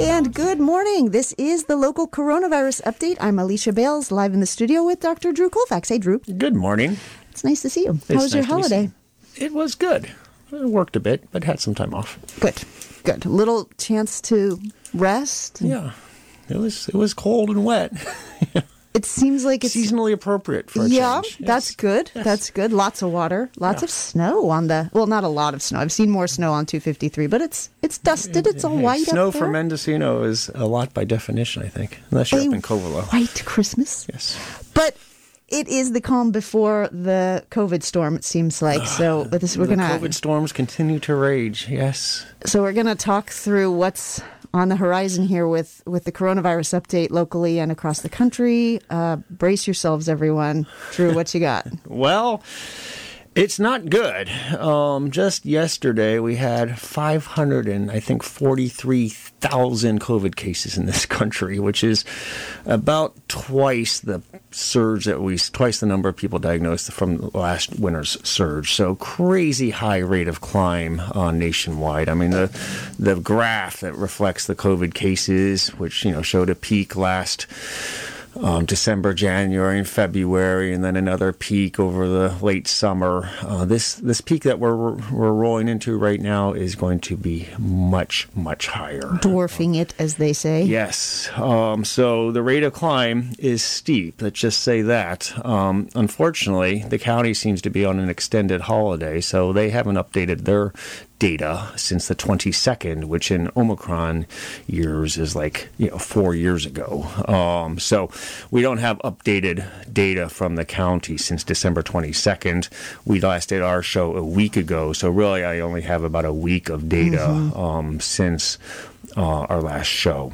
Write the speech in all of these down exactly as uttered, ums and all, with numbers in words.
And good morning. This is the local coronavirus update. I'm Alicia Bales, live in the studio with Doctor Drew Colfax. Hey, Drew. Good morning. It's nice to see you. It's How was nice your holiday? It was good. I worked a bit, but had some time off. Good. Good. A little chance to rest. Yeah. It was it was cold and wet. It seems like it's seasonally appropriate for a yeah, change. Yeah, that's yes. good. Yes. That's good. Lots of water. Lots yeah. of snow on the well, not a lot of snow. I've seen more snow on two fifty-three, but it's it's dusted. It's all white. Snow up there. Snow for Mendocino is a lot by definition, I think, unless you're a up in Covelo. White Christmas. Yes, but it is the calm before the COVID storm. It seems like so. But this we're the gonna COVID storms continue to rage. Yes. So we're gonna talk through what's on the horizon here with, with the coronavirus update locally and across the country. Uh, brace yourselves, everyone. Drew, what you got? Well, it's not good. Um, just yesterday, we had five hundred and I think forty-three thousand COVID cases in this country, which is about twice the surge that we, twice the number of people diagnosed from last winter's surge. So crazy high rate of climb uh, nationwide. I mean, the the graph that reflects the COVID cases, which, you know, showed a peak last Um, December, January, and February, and then another peak over the late summer. Uh, this this peak that we're we're rolling into right now is going to be much, much higher. Dwarfing it, as they say. Yes. Um, so the rate of climb is steep. Let's just say that. Um, unfortunately, the county seems to be on an extended holiday, so they haven't updated their data since the twenty-second, which in Omicron years is like, you know, four years ago. Um, so we don't have updated data from the county since December twenty-second. We last did our show a week ago. So really, I only have about a week of data mm-hmm. um, since uh, our last show.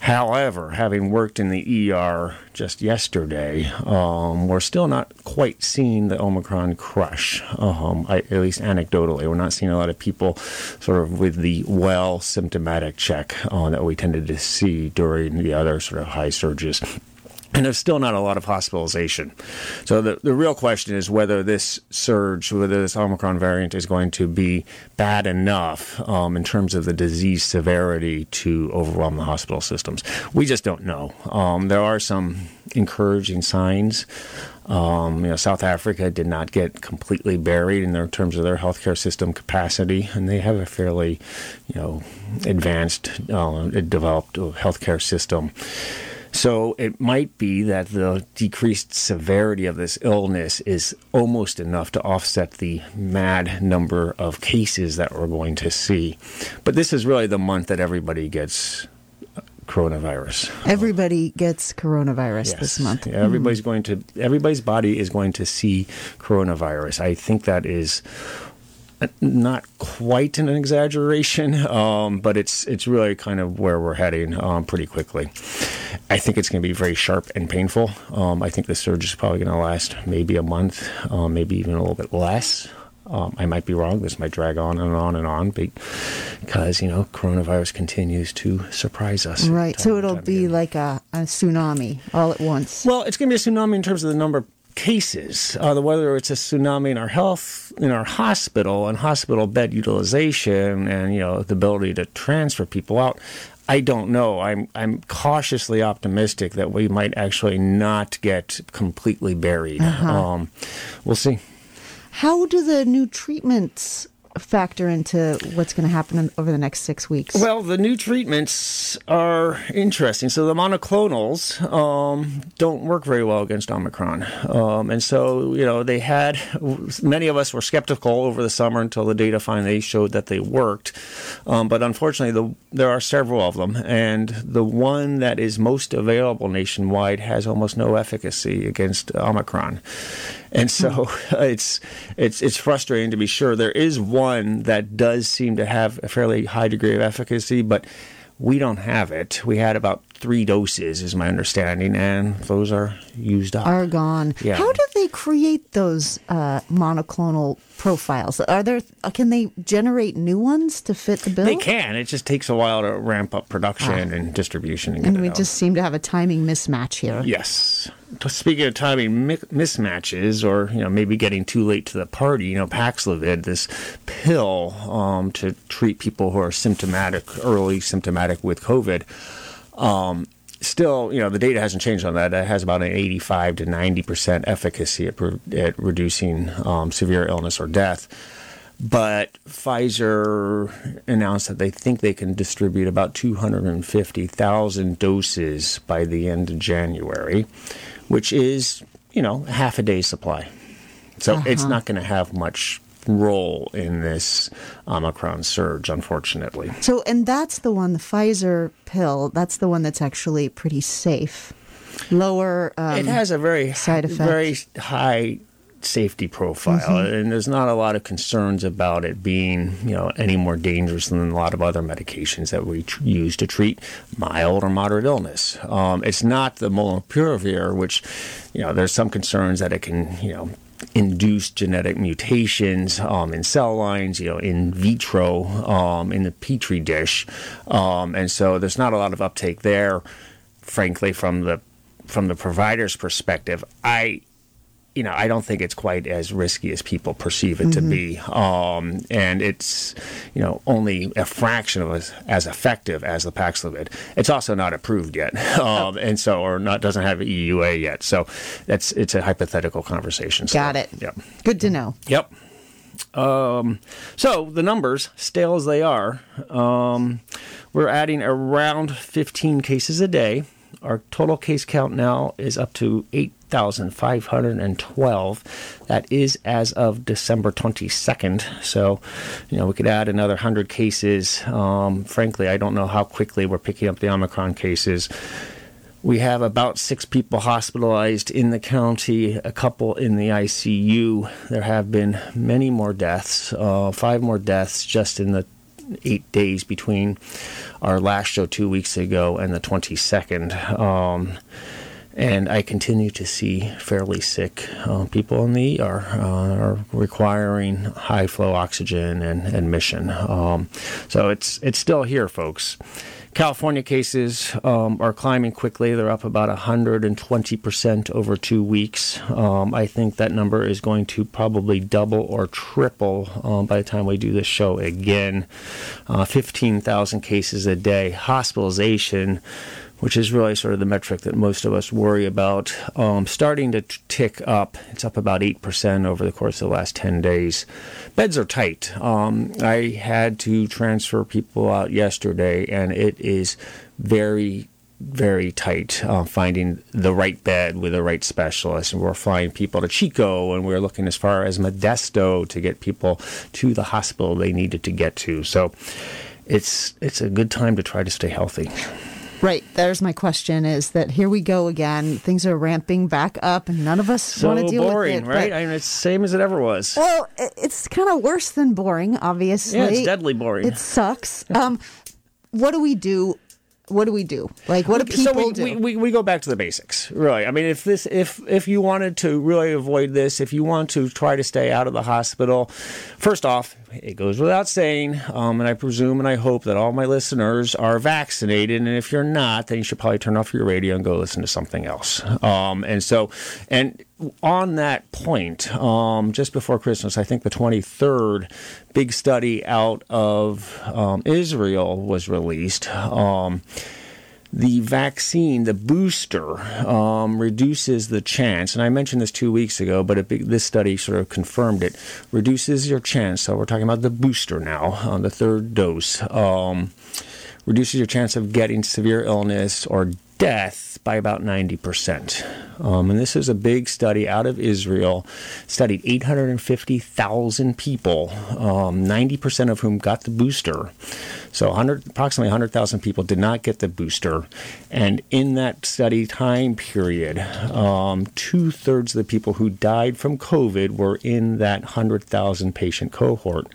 However, having worked in the E R just yesterday, um, we're still not quite seeing the Omicron crush, um, I, at least anecdotally. We're not seeing a lot of people sort of with the well symptomatic check uh, that we tended to see during the other sort of high surges. And there's still not a lot of hospitalization. So the, the real question is whether this surge, whether this Omicron variant is going to be bad enough um, in terms of the disease severity to overwhelm the hospital systems. We just don't know. Um, there are some encouraging signs. Um, you know, South Africa did not get completely buried in their terms of their healthcare system capacity, and they have a fairly, you know, advanced, uh, developed healthcare system. So it might be that the decreased severity of this illness is almost enough to offset the mad number of cases that we're going to see. But this is really the month that everybody gets coronavirus. Everybody gets coronavirus yes. this month. Yeah, everybody's mm. going to, everybody's body is going to see coronavirus. I think that is not quite an exaggeration, um, but it's it's really kind of where we're heading um, pretty quickly. I think it's going to be very sharp and painful. Um, I think the surge is probably going to last maybe a month, uh, maybe even a little bit less. Um, I might be wrong. This might drag on and on and on because, you know, coronavirus continues to surprise us. Right. So it'll be again. like a, a tsunami all at once. Well, it's going to be a tsunami in terms of the number of cases, uh, whether it's a tsunami in our health, in our hospital, and hospital bed utilization, and, you know, the ability to transfer people out. I don't know. I'm I'm cautiously optimistic that we might actually not get completely buried. Uh-huh. Um, we'll see. How do the new treatments factor into what's going to happen in, over the next six weeks? Well, the new treatments are interesting. So the monoclonals um, don't work very well against Omicron. Um, and so, you know, they had, many of us were skeptical over the summer until the data finally showed that they worked. Um, but unfortunately, the, there are several of them. And the one that is most available nationwide has almost no efficacy against Omicron. And so it's it's it's frustrating to be sure. There is one that does seem to have a fairly high degree of efficacy, but we don't have it. We had about three doses, is my understanding, and those are used up. Are gone. Yeah. How do they create those uh, monoclonal profiles? Are there? Can they generate new ones to fit the bill? They can. It just takes a while to ramp up production ah. and distribution. And, and we out. just seem to have a timing mismatch here. Yes. speaking of timing mismatches, or you know maybe getting too late to the party, you know Paxlovid, this pill um, to treat people who are symptomatic, early symptomatic with COVID. Um, still, you know the data hasn't changed on that. It has about an eighty-five to ninety percent efficacy at, at reducing um, severe illness or death. But Pfizer announced that they think they can distribute about two hundred fifty thousand doses by the end of January, which is, you know, half a day's supply. So uh-huh. it's not going to have much role in this Omicron surge, unfortunately. So, and that's the one, the Pfizer pill, that's the one that's actually pretty safe. Lower um, It has a very side effect. very high safety profile, mm-hmm. and there's not a lot of concerns about it being, you know, any more dangerous than a lot of other medications that we tr- use to treat mild or moderate illness. Um, it's not the molnupiravir, which, you know, there's some concerns that it can, you know, induce genetic mutations um, in cell lines, you know, in vitro, um, in the petri dish, um, and so there's not a lot of uptake there. Frankly, from the from the provider's perspective, I. You know, I don't think it's quite as risky as people perceive it mm-hmm. to be. Um, and it's, you know, only a fraction of as, as effective as the Paxlovid. It's also not approved yet. Um, and so, or not, doesn't have an E U A yet. So that's, it's a hypothetical conversation. So, Got it. Yep. Good to know. Yep. Um, so the numbers, stale as they are, um, we're adding around fifteen cases a day. Our total case count now is up to eight thousand five hundred twelve. That is as of December twenty-second. So, you know, we could add another one hundred cases. Um, frankly, I don't know how quickly we're picking up the Omicron cases. We have about six people hospitalized in the county, a couple in the I C U. There have been many more deaths, uh, five more deaths just in the eight days between our last show two weeks ago and the twenty-second. Um, and I continue to see fairly sick uh, people in the E R uh, are requiring high flow oxygen and admission. Um, so it's it's still here, folks. California cases um, are climbing quickly. They're up about one hundred twenty percent over two weeks. Um, I think that number is going to probably double or triple um, by the time we do this show again. Uh, fifteen thousand cases a day. Hospitalization, which is really sort of the metric that most of us worry about, um, starting to t- tick up. It's up about eight percent over the course of the last ten days. Beds are tight. Um, I had to transfer people out yesterday, and it is very, very tight uh, finding the right bed with the right specialist. And we're flying people to Chico, and we're looking as far as Modesto to get people to the hospital they needed to get to. So it's it's a good time to try to stay healthy. Right. There's my question, is that here we go again. Things are ramping back up, and none of us so want to deal boring, with it. So boring, right? But, I mean, it's the same as it ever was. Well, it's kind of worse than boring, obviously. Yeah, it's deadly boring. It sucks. um, what do we do? What do we do? Like, what do people so we, do? We, we, we go back to the basics, really. I mean, if this, if if you wanted to really avoid this, if you want to try to stay out of the hospital, first off, it goes without saying, um, and I presume and I hope that all my listeners are vaccinated, and if you're not, then you should probably turn off your radio and go listen to something else. Um, and so, and on that point, um, just before Christmas, I think the twenty-third, big study out of um, Israel was released. Um, the vaccine, the booster, um, reduces the chance, and I mentioned this two weeks ago, but it, this study sort of confirmed it, reduces your chance, so we're talking about the booster now, on the third dose, um, reduces your chance of getting severe illness or death by about ninety percent. Um, and this is a big study out of Israel, studied eight hundred fifty thousand people, um, ninety percent of whom got the booster. So one hundred, approximately one hundred thousand people did not get the booster. And in that study time period, um, two-thirds of the people who died from COVID were in that one hundred thousand patient cohort.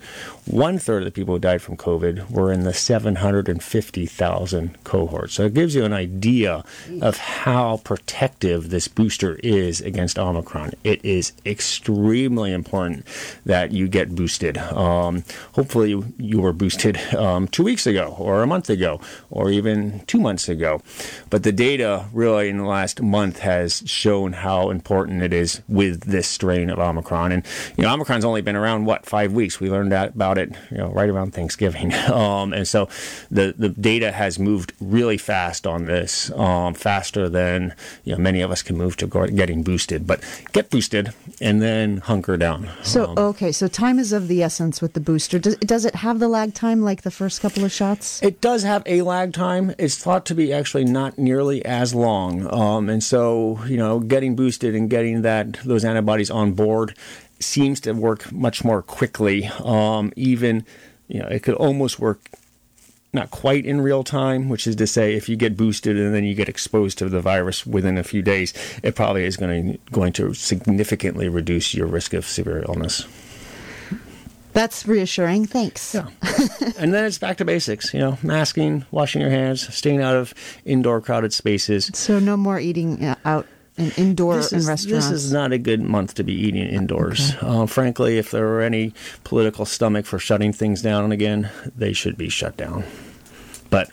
One-third of the people who died from COVID were in the seven hundred fifty thousand cohort. So it gives you an idea of how protective this booster is against Omicron. It is extremely important that you get boosted. Um, hopefully you were boosted um, two weeks ago or a month ago or even two months ago. But the data really in the last month has shown how important it is with this strain of Omicron. And, you know, Omicron's only been around, what, five weeks? We learned that, about it, you know, right around Thanksgiving. Um, and so the, the data has moved really fast on this, um, faster than, you know, many of us can move to getting boosted. But get boosted and then hunker down. So, um, okay, so time is of the essence with the booster. Does, does it have the lag time like the first couple of shots? It does have a lag time. It's thought to be actually not nearly as long. Um, and so, you know, getting boosted and getting that those antibodies on board seems to work much more quickly. Um, even, you know, it could almost work not quite in real time, which is to say if you get boosted and then you get exposed to the virus within a few days, it probably is going to, going to significantly reduce your risk of severe illness. That's reassuring. Thanks. Yeah. And then it's back to basics, you know, masking, washing your hands, staying out of indoor crowded spaces. So no more eating out in indoor this and is, restaurants. This is not a good month to be eating indoors. Okay. Uh, frankly, if there were any political stomach for shutting things down again, they should be shut down. But,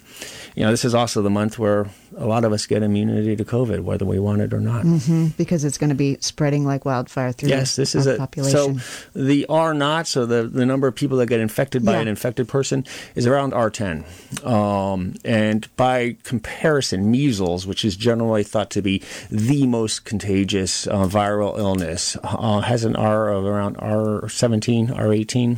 you know, this is also the month where a lot of us get immunity to COVID, whether we want it or not. Mm-hmm, because it's going to be spreading like wildfire through yes, this is a, population. So the R naught, so the, the number of people that get infected by yeah. an infected person, is around R ten. Um, and by comparison, measles, which is generally thought to be the most contagious uh, viral illness, uh, has an R of around R seventeen, R eighteen,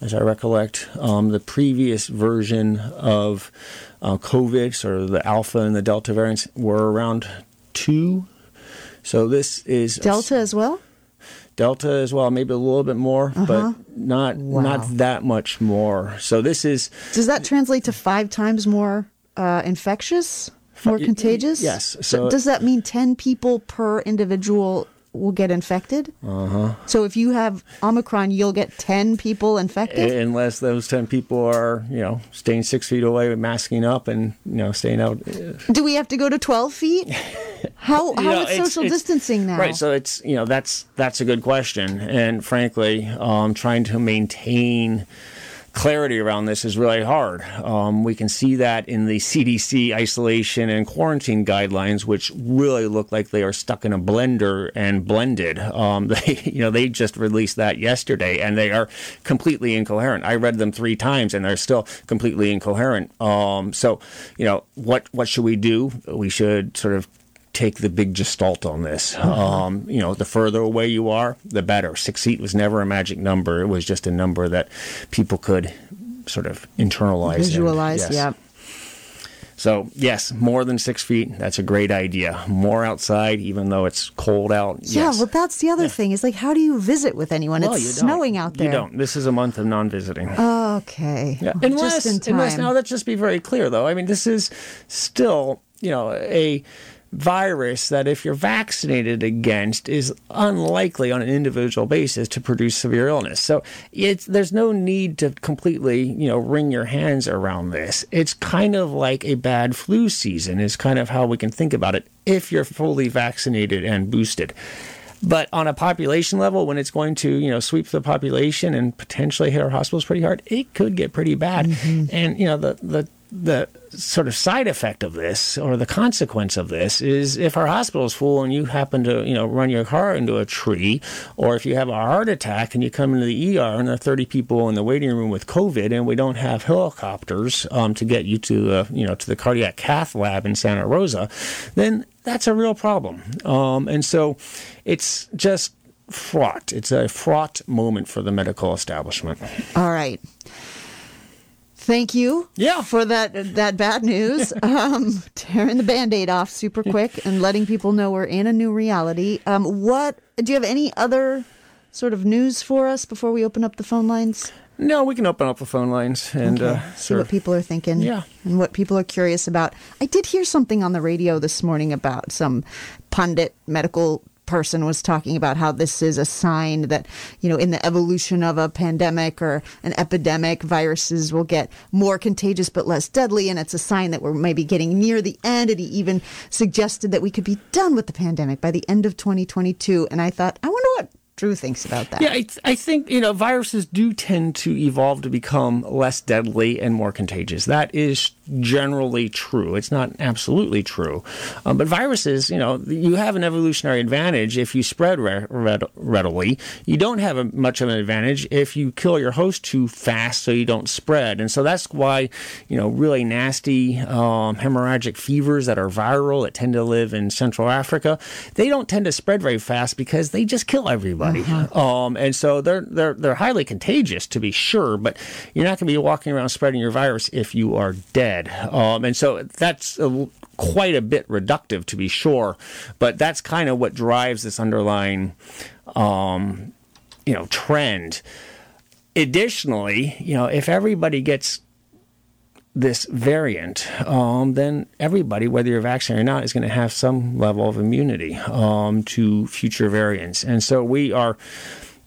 as I recollect. Um, the previous version of uh, COVIX, or the Alpha and the Delta variants, were around two. So this is... Delta as well? Delta as well, maybe a little bit more, uh-huh. but not wow. not that much more. So this is... Does that translate to five times more uh, infectious, more it, contagious? It, yes. So does that mean ten people per individual will get infected? Uh-huh. So if you have Omicron, you'll get ten people infected? Unless those ten people are, you know, staying six feet away, masking up and, you know, staying out. Do we have to go to twelve feet? How how know, is social it's, distancing it's, now? Right, so it's, you know, that's that's a good question. And frankly, um, trying to maintain clarity around this is really hard. Um, we can see that in the C D C isolation and quarantine guidelines, which really look like they are stuck in a blender and blended. Um, they, you know, they just released that yesterday, and they are completely incoherent. I read them three times, and they're still completely incoherent. Um, so, you know, what what should we do? We should sort of take the big gestalt on this. Um, you know, the further away you are, the better. Six feet was never a magic number. It was just a number that people could sort of internalize. Visualize, yes. yeah. So, yes, more than six feet, that's a great idea. More outside, even though it's cold out. Yeah, yes. Well, that's the other yeah. thing. It's like, how do you visit with anyone? Well, it's snowing out there. You don't. This is a month of non-visiting. Okay. Yeah. Unless, just in time. Unless, now let's just be very clear, though. I mean, this is still, you know, a virus that, if you're vaccinated against, is unlikely on an individual basis to produce severe illness. So it's there's no need to completely, you know, wring your hands around this. It's kind of like a bad flu season is kind of how we can think about it if you're fully vaccinated and boosted. But on a population level, when it's going to, you know, sweep the population and potentially hit our hospitals pretty hard, it could get pretty bad. Mm-hmm. And, you know, the the the sort of side effect of this, or the consequence of this, is if our hospital is full and you happen to, you know, run your car into a tree, or if you have a heart attack and you come into the E R and there are thirty people in the waiting room with COVID, and we don't have helicopters um, to get you to the, you know, to the cardiac cath lab in Santa Rosa, then that's a real problem. Um, and so it's just fraught. It's a fraught moment for the medical establishment. All right. Thank you yeah. for that that bad news. Um, tearing the Band-Aid off super quick and letting people know we're in a new reality. Um, what do you have any other sort of news for us before we open up the phone lines? No, we can open up the phone lines and okay. uh, see sure. what people are thinking yeah. and what people are curious about. I did hear something on the radio this morning about some pundit medical person was talking about how this is a sign that, you know, in the evolution of a pandemic or an epidemic, viruses will get more contagious but less deadly. And it's a sign that we're maybe getting near the end. And he even suggested that we could be done with the pandemic by the end of twenty twenty-two. And I thought, I wonder what Drew thinks about that. Yeah, I, I think, you know, viruses do tend to evolve to become less deadly and more contagious. That is generally true. It's not absolutely true. Um, but viruses, you know, you have an evolutionary advantage if you spread re- re- readily. You don't have a, much of an advantage if you kill your host too fast so you don't spread. And so that's why, you know, really nasty um, hemorrhagic fevers that are viral that tend to live in Central Africa, they don't tend to spread very fast because they just kill everybody. Mm-hmm. Um, and so they're they're they're highly contagious, to be sure, but you're not going to be walking around spreading your virus if you are dead. Um, and so that's a, quite a bit reductive, to be sure, but that's kind of what drives this underlying, um, you know, trend. Additionally, you know, if everybody gets this variant, um, then everybody, whether you're vaccinated or not, is going to have some level of immunity um, to future variants. And so we are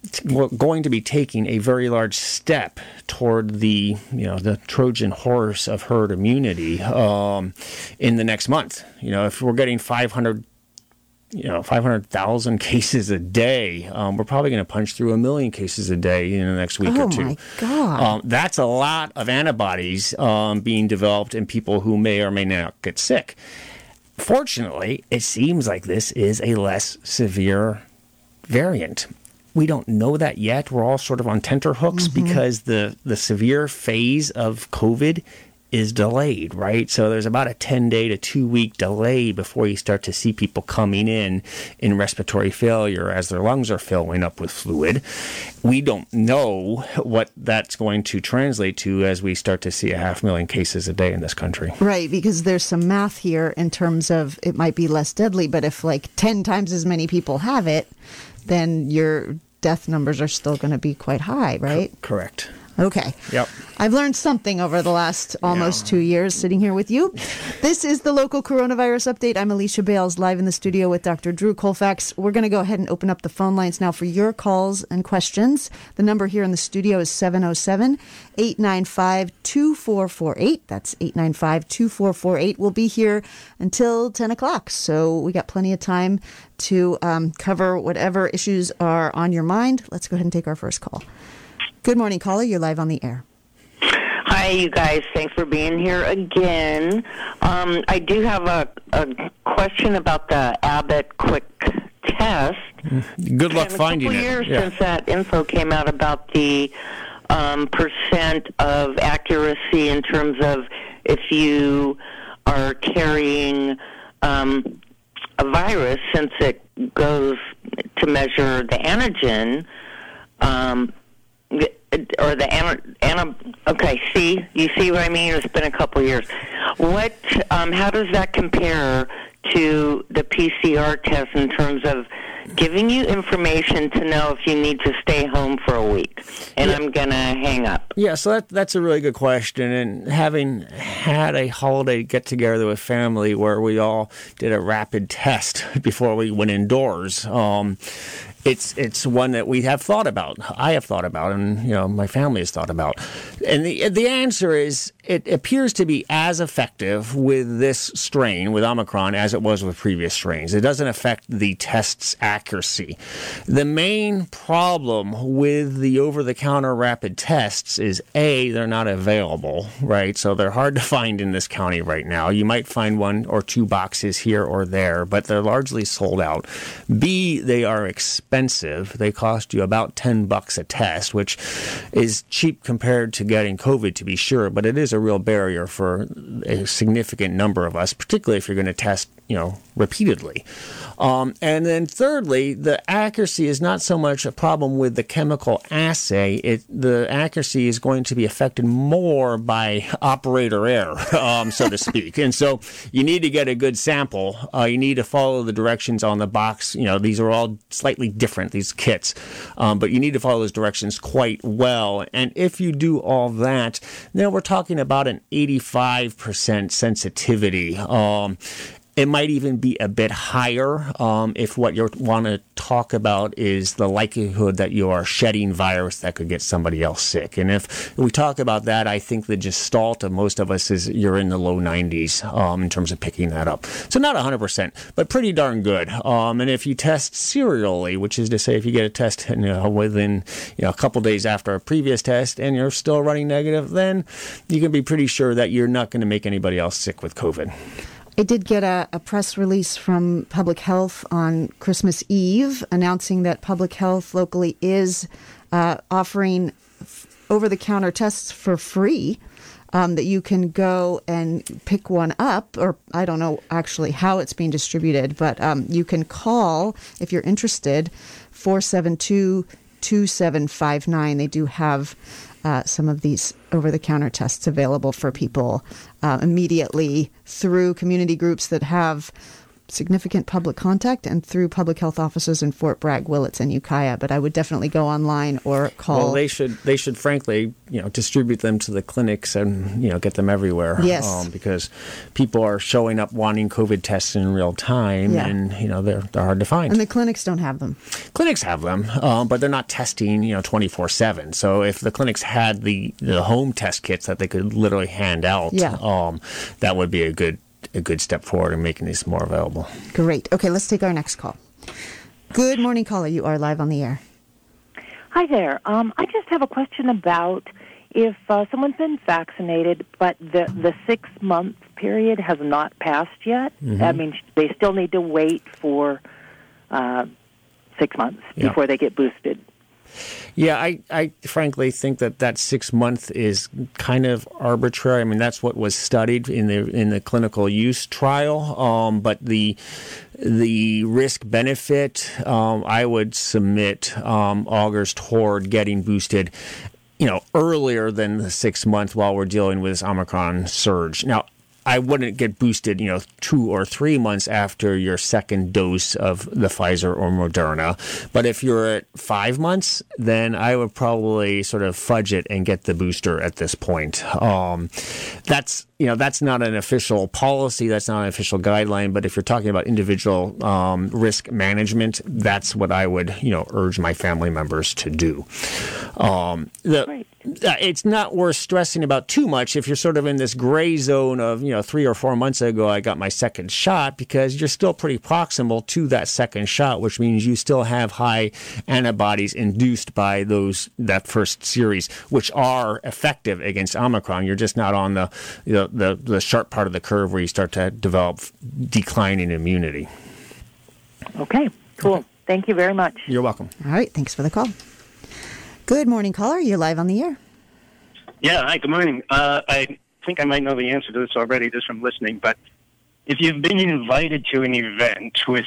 t- going to be taking a very large step toward the, you know, the Trojan horse of herd immunity um, in the next month. You know, if we're getting five hundred you know, five hundred thousand cases a day. Um, we're probably going to punch through a million cases a day in the next week oh or two. Oh, my God. Um, that's a lot of antibodies um, being developed in people who may or may not get sick. Fortunately, it seems like this is a less severe variant. We don't know that yet. We're all sort of on tenterhooks mm-hmm. because the, the severe phase of COVID is delayed, right? So there's about a ten-day to two-week delay before you start to see people coming in in respiratory failure as their lungs are filling up with fluid. We don't know what that's going to translate to as we start to see a half million cases a day in this country. Right, because there's some math here in terms of it might be less deadly, but if like ten times as many people have it, then your death numbers are still going to be quite high, right? Co- correct. Okay. Yep. I've learned something over the last almost yeah. two years sitting here with you. This is the local coronavirus update. I'm Alicia Bales, live in the studio with Doctor Drew Colfax. We're going to go ahead and open up the phone lines now for your calls and questions. The number here in the studio is seven oh seven, eight nine five, two four four eight. That's eight nine five, two four four eight. We'll be here until ten o'clock, so we got plenty of time to um, cover whatever issues are on your mind. Let's go ahead and take our first call. Good morning, caller. You're live on the air. Hi, you guys. Thanks for being here again. Um, I do have a, a question about the Abbott Quick Test. Good luck finding it. It's been a couple years yeah. since that info came out about the um, percent of accuracy in terms of if you are carrying um, a virus, since it goes to measure the antigen, um or the ana, ana, okay, see, you see what I mean? It's been a couple years. What, um, how does that compare to the P C R test in terms of giving you information to know if you need to stay home for a week? And yeah. I'm going to hang up. Yeah, so that, that's a really good question. And having had a holiday get-together with family where we all did a rapid test before we went indoors, um, It's it's one that we have thought about. I have thought about, and you know, my family has thought about. And the the answer is, it appears to be as effective with this strain, with Omicron, as it was with previous strains. It doesn't affect the test's accuracy. The main problem with the over-the-counter rapid tests is A, they're not available, right? So they're hard to find in this county right now. You might find one or two boxes here or there, but they're largely sold out. B, they are expensive. Expensive. They cost you about ten bucks a test, which is cheap compared to getting COVID, to be sure, but it is a real barrier for a significant number of us, particularly if you're going to test, you know, repeatedly. Um, and then thirdly, the accuracy is not so much a problem with the chemical assay. It, the accuracy is going to be affected more by operator error, um, so to speak. And so you need to get a good sample. Uh, you need to follow the directions on the box. You know, these are all slightly different, these kits, um, but you need to follow those directions quite well. And if you do all that, now we're talking about an eighty-five percent sensitivity. Um, It might even be a bit higher um, if what you want to talk about is the likelihood that you are shedding virus that could get somebody else sick. And if we talk about that, I think the gestalt of most of us is you're in the low nineties um, in terms of picking that up. So not one hundred percent, but pretty darn good. Um, and if you test serially, which is to say if you get a test you know, within you know, a couple days after a previous test and you're still running negative, then you can be pretty sure that you're not going to make anybody else sick with COVID. I did get a, a press release from Public Health on Christmas Eve announcing that Public Health locally is uh, offering f- over-the-counter tests for free, um, that you can go and pick one up, or I don't know actually how it's being distributed, but um, you can call, if you're interested, four seven two, two seven five nine. They do have Uh, some of these over-the-counter tests available for people uh, immediately through community groups that have significant public contact and through public health offices in Fort Bragg, Willits, and Ukiah. But I would definitely go online or call. Well, they should, they should frankly, you know, distribute them to the clinics and, you know, get them everywhere. Yes. Um, because people are showing up wanting COVID tests in real time, yeah. and, you know, they're, they're hard to find. And the clinics don't have them. Clinics have them, um, but they're not testing, you know, twenty-four seven. So if the clinics had the, the home test kits that they could literally hand out, yeah. um, that would be a good a good step forward in making these more available. Great. Okay, let's take our next call. Good morning, caller. You are live on the air. Hi there. Um, I just have a question about if uh, someone's been vaccinated, but the, the six-month period has not passed yet. Mm-hmm. That means they still need to wait for uh, six months yeah. before they get boosted. Yeah, I, I frankly think that that six month is kind of arbitrary. I mean, that's what was studied in the in the clinical use trial. Um, but the the risk benefit, um, I would submit, um, augurs toward getting boosted, you know, earlier than the six month while we're dealing with this Omicron surge now. I wouldn't get boosted, you know, two or three months after your second dose of the Pfizer or Moderna. But if you're at five months, then I would probably sort of fudge it and get the booster at this point. Um, that's, you know, that's not an official policy. That's not an official guideline. But if you're talking about individual um, risk management, that's what I would, you know, urge my family members to do. Um, the, right. It's not worth stressing about too much if you're sort of in this gray zone of, you know, three or four months ago, I got my second shot, because you're still pretty proximal to that second shot, which means you still have high antibodies induced by those that first series, which are effective against Omicron. You're just not on the, you know, the, the sharp part of the curve where you start to develop declining immunity. Okay, cool. Okay. Thank you very much. You're welcome. All right. Thanks for the call. Good morning, caller. You're live on the air. Yeah, hi, good morning. Uh, I think I might know the answer to this already just from listening, but if you've been invited to an event with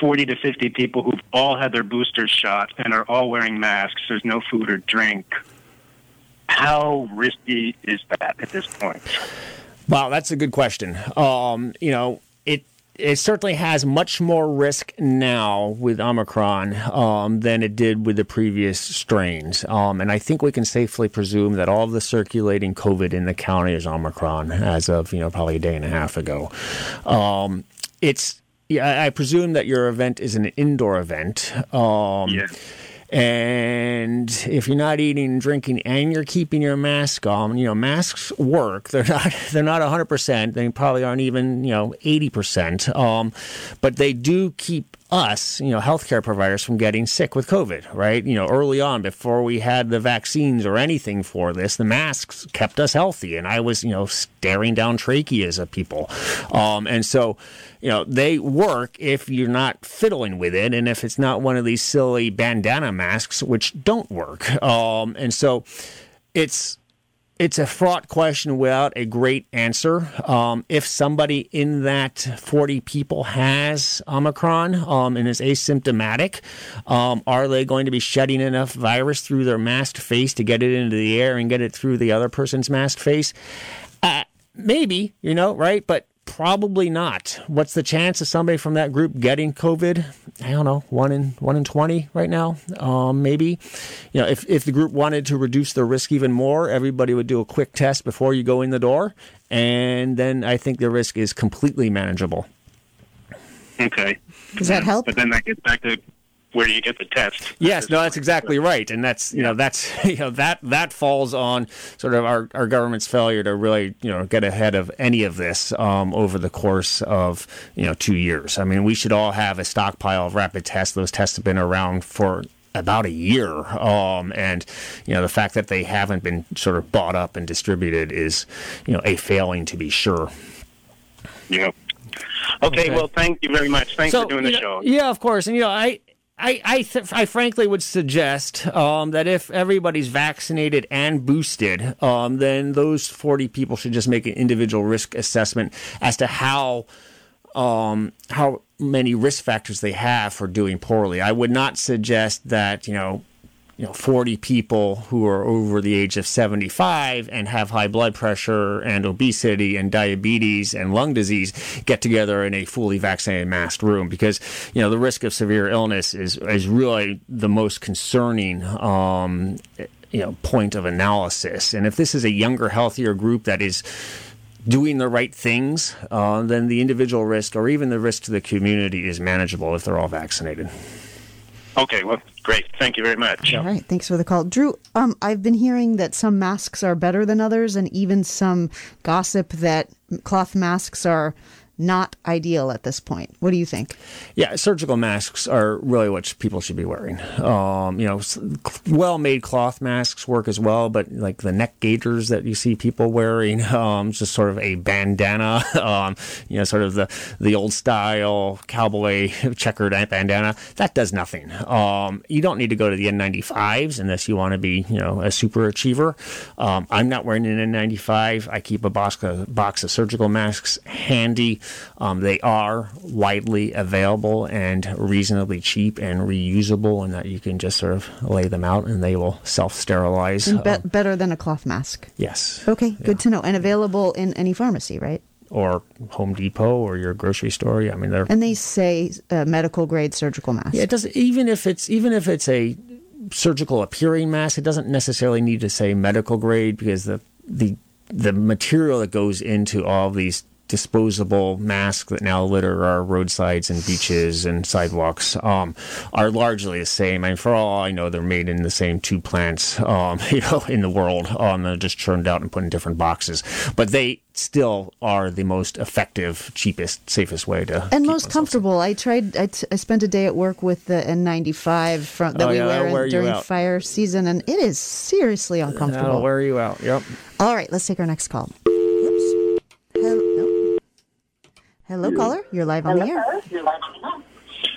forty to fifty people who've all had their booster shot and are all wearing masks, there's no food or drink, how risky is that at this point? Wow, that's a good question. Um, you know, it... It certainly has much more risk now with Omicron um, than it did with the previous strains. Um, and I think we can safely presume that all of the circulating COVID in the county is Omicron as of, you know, probably a day and a half ago. Um, it's yeah, I presume that your event is an indoor event. Um, yeah. And if you're not eating and drinking and you're keeping your mask on, you know, masks work. They're not they're not one hundred percent. They probably aren't even, you know, eighty percent. Um, but they do keep us, you know, healthcare providers from getting sick with COVID, right? You know, early on, before we had the vaccines or anything for this, the masks kept us healthy. And I was, you know, staring down tracheas at people. Um, and so, you know, they work if you're not fiddling with it and if it's not one of these silly bandana masks, which don't work. Um, and so it's It's a fraught question without a great answer. Um, if somebody in that forty people has Omicron um, and is asymptomatic, um, are they going to be shedding enough virus through their masked face to get it into the air and get it through the other person's masked face? Uh, maybe, you know, right? But probably not. What's the chance of somebody from that group getting COVID? I don't know, one in one in twenty right now, um, maybe. You know, if, if the group wanted to reduce their risk even more, everybody would do a quick test before you go in the door, and then I think the risk is completely manageable. Okay. Does that help? But then that gets back to where do you get the test? Yes, no, that's exactly right, and that's you know that's you know that that falls on sort of our, our government's failure to really you know get ahead of any of this um, over the course of you know two years. I mean, we should all have a stockpile of rapid tests. Those tests have been around for about a year, um, and you know the fact that they haven't been sort of bought up and distributed is you know a failing to be sure. Yeah. Okay. okay. Well, thank you very much. Thanks so, for doing the show. Yeah, of course, and you know I. I I, th- I frankly would suggest um, that if everybody's vaccinated and boosted, um, then those forty people should just make an individual risk assessment as to how um, how many risk factors they have for doing poorly. I would not suggest that you know you know forty people who are over the age of seventy-five and have high blood pressure and obesity and diabetes and lung disease get together in a fully vaccinated masked room, because you know the risk of severe illness is is really the most concerning um you know point of analysis. And if this is a younger, healthier group that is doing the right things, uh, then the individual risk or even the risk to the community is manageable if they're all vaccinated. Okay, well, great. Thank you very much. All right, thanks for the call. Drew, um, I've been hearing that some masks are better than others, and even some gossip that cloth masks are not ideal at this point. What do you think? Yeah, surgical masks are really what people should be wearing. Um, you know, well-made cloth masks work as well, but like the neck gaiters that you see people wearing, um, just sort of a bandana, um, you know, sort of the, the old-style cowboy checkered bandana, that does nothing. Um, you don't need to go to the N ninety-fives unless you want to be, you know, a super achiever. Um, I'm not wearing an N ninety-five. I keep a box of, box of surgical masks handy. Um, they are widely available and reasonably cheap and reusable, and that you can just sort of lay them out and they will self-sterilize. And be- um, better than a cloth mask. Yes. Okay, yeah. Good to know. And available in any pharmacy, right? Or Home Depot or your grocery store. I mean, they're and they say uh, medical grade surgical mask. Yeah, it doesn't. Even if it's even if it's a surgical appearing mask, it doesn't necessarily need to say medical grade, because the the the material that goes into all of these disposable masks that now litter our roadsides and beaches and sidewalks um, are largely the same. I mean, for all I know, they're made in the same two plants, um, you know, in the world. Um, they're just churned out and put in different boxes, but they still are the most effective, cheapest, safest way to and most comfortable. Safe. I tried. I, t- I spent a day at work with the N ninety-five front that oh, yeah, we wear, wear in, during out. fire season, and it is seriously uncomfortable. That'll wear you out. Yep. All right, let's take our next call. Oops. Hello. Hello, caller. You're live on the air.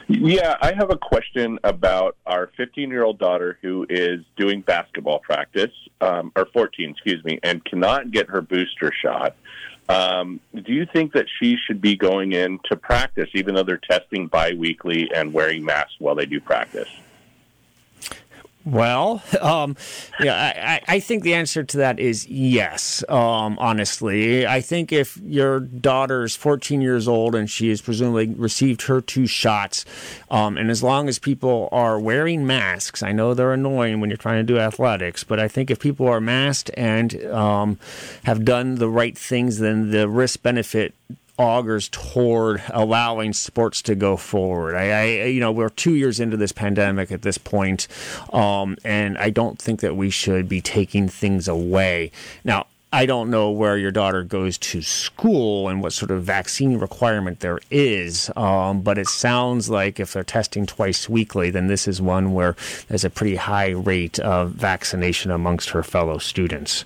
Yeah, I have a question about our fifteen-year-old daughter who is doing basketball practice, um, or fourteen, excuse me, and cannot get her booster shot. Um, do you think that she should be going in to practice, even though they're testing biweekly and wearing masks while they do practice? Well, um, yeah, I, I think the answer to that is yes, um, honestly. I think if your daughter's fourteen years old and she has presumably received her two shots, um, and as long as people are wearing masks, I know they're annoying when you're trying to do athletics, but I think if people are masked and um, have done the right things, then the risk-benefit augurs toward allowing sports to go forward. I, I, you know, we're two years into this pandemic at this point, um, and I don't think that we should be taking things away. Now, I don't know where your daughter goes to school and what sort of vaccine requirement there is, um, but it sounds like if they're testing twice weekly, then this is one where there's a pretty high rate of vaccination amongst her fellow students.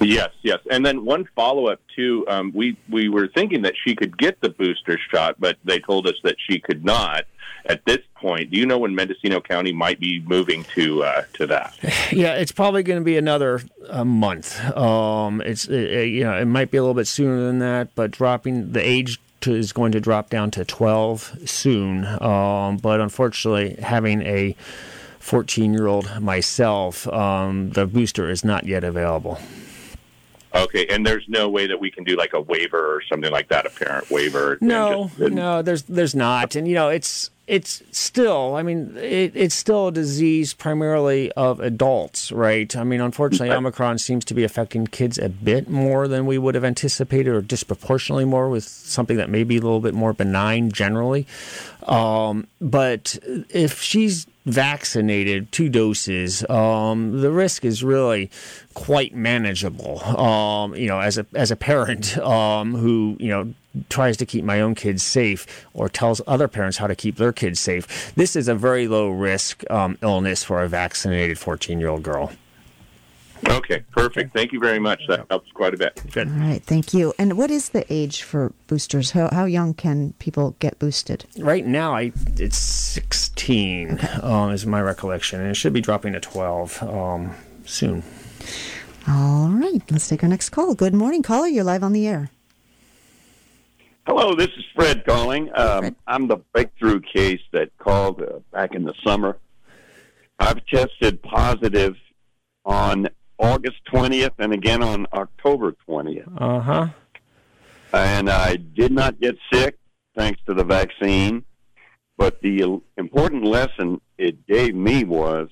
Yes, yes. And then one follow-up, too. Um, we, we were thinking that she could get the booster shot, but they told us that she could not at this point. Do you know when Mendocino County might be moving to uh, to that? Yeah, it's probably going to be another uh, month. Um, it's it, you know, it might be a little bit sooner than that, but dropping the age to, is going to drop down to twelve soon. Um, but unfortunately, having a fourteen-year-old myself, um, the booster is not yet available. Okay, and there's no way that we can do like a waiver or something like that, a parent waiver? No, and just, and... no, there's there's not. And, you know, it's it's still, I mean, it, it's still a disease primarily of adults, right? I mean, unfortunately, Omicron seems to be affecting kids a bit more than we would have anticipated, or disproportionately more, with something that may be a little bit more benign generally. Um, but if she's vaccinated, two doses, um, the risk is really quite manageable. Um, you know, as a as a parent um, who, you know, tries to keep my own kids safe or tells other parents how to keep their kids safe, this is a very low risk um, illness for a vaccinated fourteen-year-old girl. Okay, perfect. Thank you very much. That helps quite a bit. Good. All right, thank you. And what is the age for boosters? How how young can people get boosted? Right now, I it's sixteen, okay. um, is my recollection, and it should be dropping to twelve um, soon. All right, let's take our next call. Good morning, caller. You're live on the air. Hello, this is Fred calling. Um, Fred. I'm the breakthrough case that called uh, back in the summer. I've tested positive on August twentieth and again on October twentieth. Uh-huh. And I did not get sick thanks to the vaccine, but the important lesson it gave me was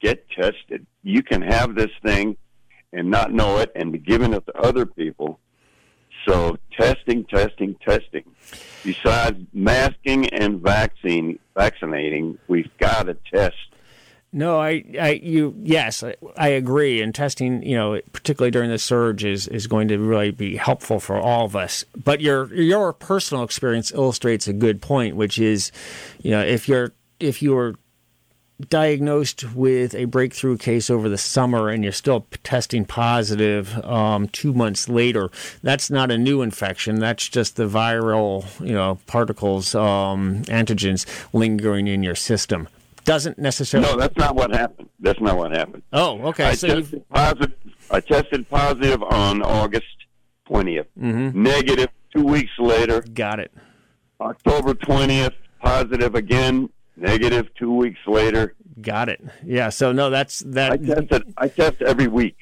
get tested. You can have this thing and not know it and be giving it to other people. So testing, testing, testing. Besides masking and vaccine, vaccinating, we've got to test. No, I, I, you, yes, I, I agree. And testing, you know, particularly during the surge, is, is going to really be helpful for all of us. But your your personal experience illustrates a good point, which is, you know, if you're if you were diagnosed with a breakthrough case over the summer and you're still testing positive um, two months later, that's not a new infection. That's just the viral, you know, particles, um, antigens lingering in your system. Doesn't necessarily. No, that's not what happened. That's not what happened. Oh, okay. I, so tested, you've... Positive, I tested positive on August twentieth. Mm-hmm. Negative two weeks later. Got it. October twentieth, positive again. Negative two weeks later. Got it. Yeah. So no, that's that. I tested. I test every week.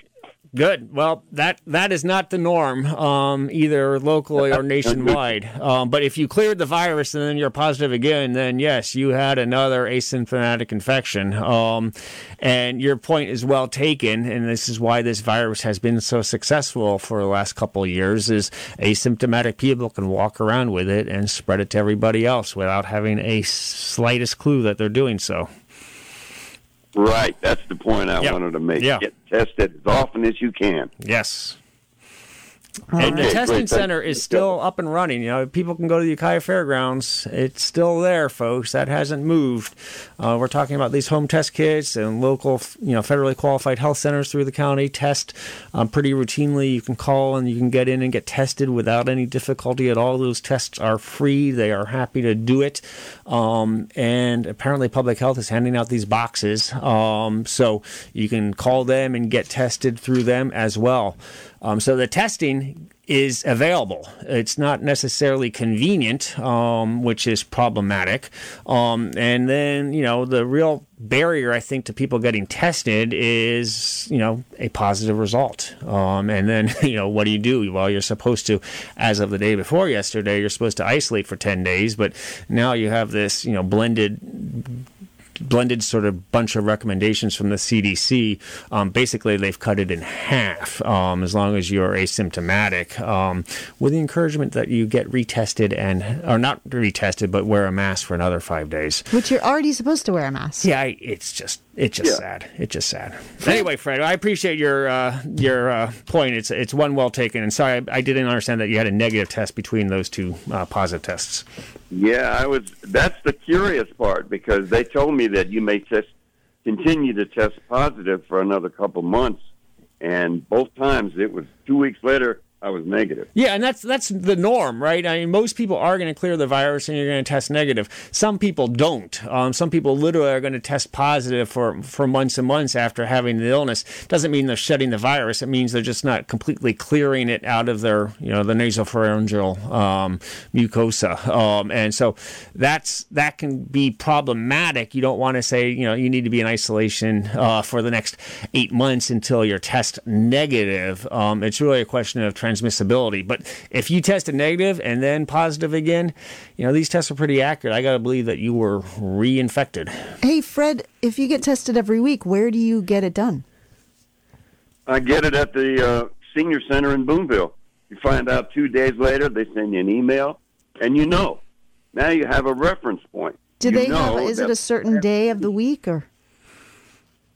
Good. Well, that, that is not the norm, um, either locally or nationwide. Um, but if you cleared the virus and then you're positive again, then yes, you had another asymptomatic infection. Um, and your point is well taken, and this is why this virus has been so successful for the last couple of years, is asymptomatic people can walk around with it and spread it to everybody else without having a slightest clue that they're doing so. Right. That's the point I yep. wanted to make. Yep. Get tested as often as you can. Yes. All and right. the testing Great. center is Let's still go. up and running. You know, people can go to the Ukiah Fairgrounds. It's still there, folks. That hasn't moved. Uh, we're talking about these home test kits and local, you know, federally qualified health centers through the county test um, pretty routinely. You can call and you can get in and get tested without any difficulty at all. Those tests are free. They are happy to do it. Um, and apparently Public Health is handing out these boxes. Um, so you can call them and get tested through them as well. Um, so the testing is available. It's not necessarily convenient, um, which is problematic. Um, and then, you know, the real barrier, I think, to people getting tested is, you know, a positive result. Um, and then, you know, what do you do? Well, you're supposed to, as of the day before yesterday, you're supposed to isolate for ten days. But now you have this, you know, blended... blended sort of bunch of recommendations from the C D C. Um, basically, they've cut it in half, um, as long as you're asymptomatic, um, with the encouragement that you get retested and, or not retested, but wear a mask for another five days. Which you're already supposed to wear a mask. Yeah, it's just, it's just yeah. sad. It's just sad. Anyway, Fred, I appreciate your uh, your uh, point. It's it's one well taken. And sorry, I, I didn't understand that you had a negative test between those two uh, positive tests. Yeah, I was. That's the curious part, because they told me that you may test, continue to test positive for another couple months, and both times it was two weeks later I was negative. Yeah, and that's that's the norm, right? I mean, most people are going to clear the virus and you're going to test negative. Some people don't. Um, some people literally are going to test positive for for months and months after having the illness. Doesn't mean they're shedding the virus. It means they're just not completely clearing it out of their, you know, the nasopharyngeal um, mucosa. Um, and so that's that can be problematic. You don't want to say, you know, you need to be in isolation uh, for the next eight months until you're test negative. Um, it's really a question of trans- transmissibility. But if you tested negative and then positive again, you know, these tests are pretty accurate. I got to believe that you were reinfected. Hey, Fred, if you get tested every week, where do you get it done? I get it at the uh, senior center in Boonville. You find out two days later, they send you an email, and you know. Now you have a reference point. Do you they know have, is it a certain day of the week? Or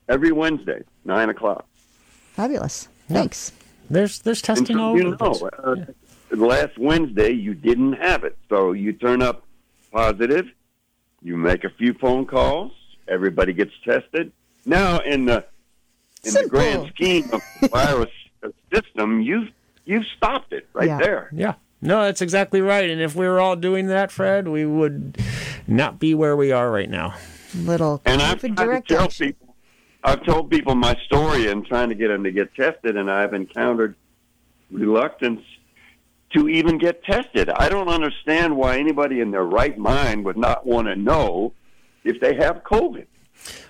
every Wednesday, nine o'clock. Fabulous. Yeah. Thanks. There's there's testing so all over. You know, uh, yeah. Last Wednesday you didn't have it, so you turn up positive, you make a few phone calls, everybody gets tested. Now in the in Simple. the grand scheme of the virus system, you've you've stopped it right yeah. there. Yeah. No, that's exactly right. And if we were all doing that, Fred, we would not be where we are right now. Little and I've tried to tell people, I've told people my story and trying to get them to get tested, and I've encountered reluctance to even get tested. I don't understand why anybody in their right mind would not want to know if they have COVID.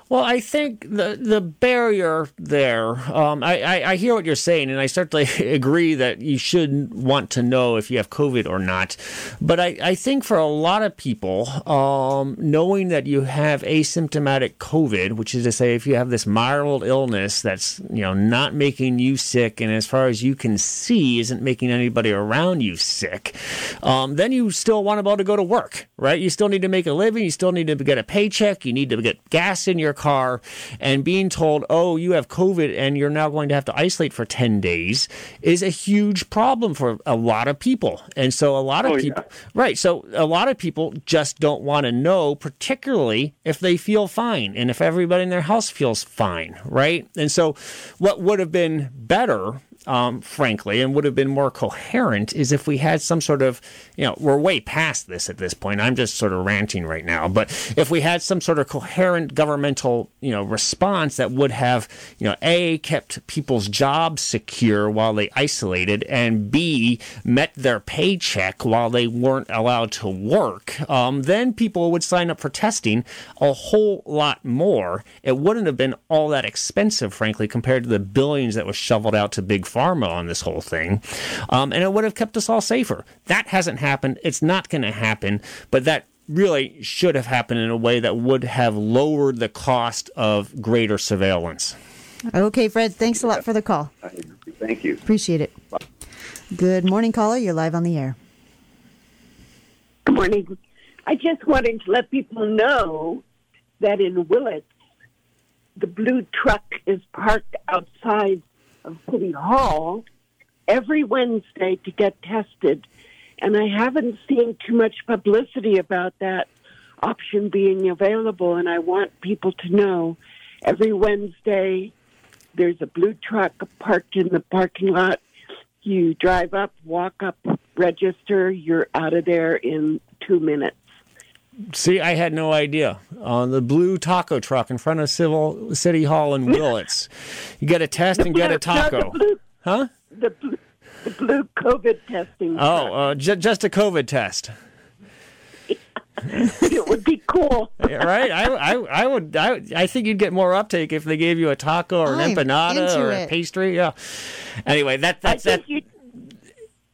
Well, I think the the barrier there, um, I, I, I hear what you're saying, and I certainly agree that you should want to know if you have COVID or not. But I, I think for a lot of people, um, knowing that you have asymptomatic COVID, which is to say if you have this mild illness that's, you know, not making you sick and as far as you can see isn't making anybody around you sick, um, then you still want to be able to go to work, right? You still need to make a living. You still need to get a paycheck. You need to get gas in your car, and being told, oh, you have COVID and you're now going to have to isolate for ten days is a huge problem for a lot of people. And so a lot of oh, people, yeah. right. So a lot of people just don't want to know, particularly if they feel fine and if everybody in their house feels fine. Right. And so what would have been better, Um, frankly, and would have been more coherent is if we had some sort of, you know, we're way past this at this point. I'm just sort of ranting right now. But if we had some sort of coherent governmental, you know, response that would have, you know, A, kept people's jobs secure while they isolated, and B, met their paycheck while they weren't allowed to work, um, then people would sign up for testing a whole lot more. It wouldn't have been all that expensive, frankly, compared to the billions that was shoveled out to big pharma on this whole thing, um, and it would have kept us all safer. That hasn't happened. It's not going to happen, but that really should have happened in a way that would have lowered the cost of greater surveillance. Okay, Fred, thanks a lot for the call. Thank you. Appreciate it. Bye. Good morning, caller. You're live on the air. Good morning. I just wanted to let people know that in Willits, the blue truck is parked outside of City Hall every Wednesday to get tested. And I haven't seen too much publicity about that option being available. And I want people to know every Wednesday there's a blue truck parked in the parking lot. You drive up, walk up, register. You're out of there in two minutes. See, I had no idea. On uh, the blue taco truck in front of Civil City Hall in Willits. You get a test and blue, get a taco. No, the blue, huh? The blue, the blue COVID testing. Oh, uh, j- just a COVID test. It would be cool. Right? I, I, I would. I, I think you'd get more uptake if they gave you a taco or an I'm empanada or it. a pastry. Yeah. Anyway, that that's that.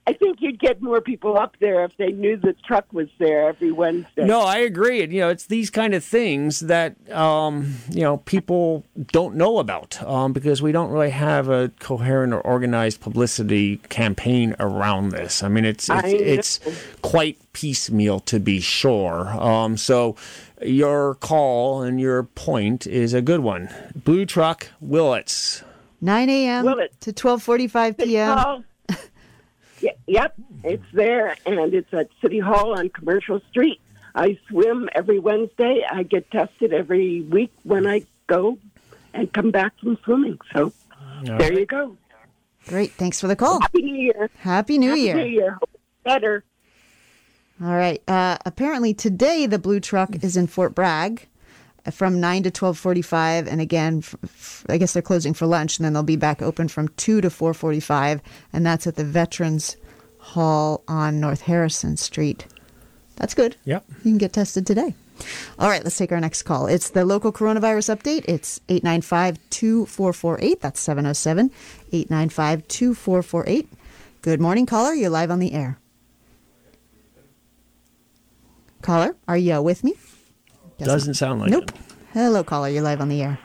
I think you'd get more people up there if they knew the truck was there every Wednesday. No, I agree. And, you know, it's these kind of things that, um, you know, people don't know about um, because we don't really have a coherent or organized publicity campaign around this. I mean, it's it's, it's quite piecemeal, to be sure. Um, so your call and your point is a good one. Blue truck, Willits. nine a.m. Willits. To twelve forty-five p.m. Yep, it's there, and it's at City Hall on Commercial Street. I swim every Wednesday. I get tested every week when I go and come back from swimming. So right. There you go. Great. Thanks for the call. Happy New Year. Happy New Happy Year. Happy New Year. Better. All right. Uh, apparently today the blue truck is in Fort Bragg from nine to twelve forty-five, and again, f- f- I guess they're closing for lunch, and then they'll be back open from two to four forty-five, and that's at the Veterans Hall on North Harrison Street. That's good. Yep. You can get tested today. All right, let's take our next call. It's the local coronavirus update. It's eight nine five, two four four eight. That's seven oh seven, eight nine five, two four four eight. Good morning, caller. You're live on the air. Caller, are you with me? Doesn't, Doesn't sound like nope. it. Nope. Hello, caller. You're live on the air.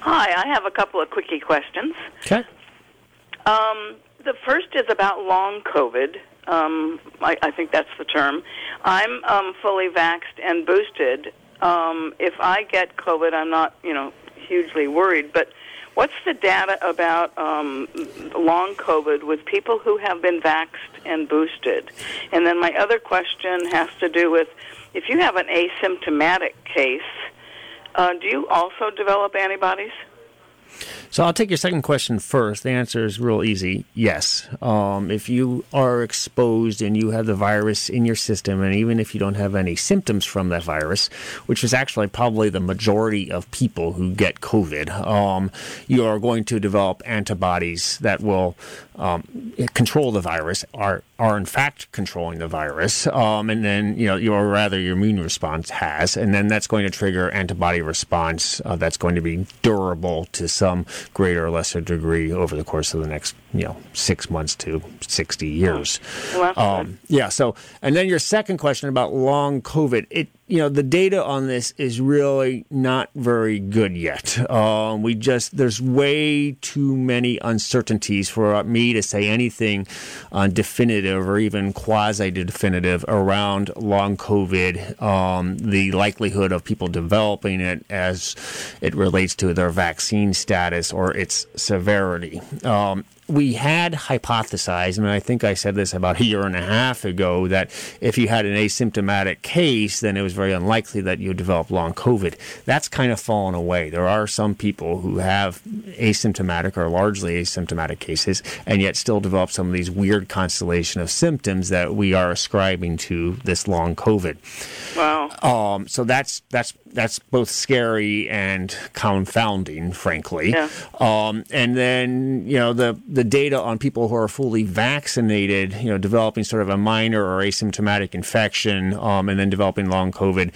Hi. I have a couple of quickie questions. Okay. Um, the first is about long COVID. Um, I, I think that's the term. I'm um, fully vaxxed and boosted. Um, if I get COVID, I'm not, you know, hugely worried, but what's the data about um, long COVID with people who have been vaxxed and boosted? And then my other question has to do with if you have an asymptomatic case, uh, do you also develop antibodies? So I'll take your second question first. The answer is real easy. Yes. Um, if you are exposed and you have the virus in your system, and even if you don't have any symptoms from that virus, which is actually probably the majority of people who get COVID, um, you are going to develop antibodies that will um, control the virus, are are in fact controlling the virus, um, and then, you know, your, rather your immune response has, and then that's going to trigger antibody response uh, that's going to be durable to some greater or lesser degree over the course of the next, you know, six months to sixty years. Well, um, yeah. So, and then your second question about long COVID, it, you know, the data on this is really not very good yet. Um, we just, there's way too many uncertainties for me to say anything on definitive or even quasi-definitive around long COVID, um, the likelihood of people developing it as it relates to their vaccine status or its severity. Um, we had hypothesized, and I think I said this about a year and a half ago, that if you had an asymptomatic case, then it was very unlikely that you developed long COVID. That's kind of fallen away. There are some people who have asymptomatic or largely asymptomatic cases and yet still develop some of these weird constellation of symptoms that we are ascribing to this long COVID. Wow. Um, so that's that's that's both scary and confounding, frankly. Yeah. Um, and then, you know, the the data on people who are fully vaccinated, you know, developing sort of a minor or asymptomatic infection, um, and then developing long COVID,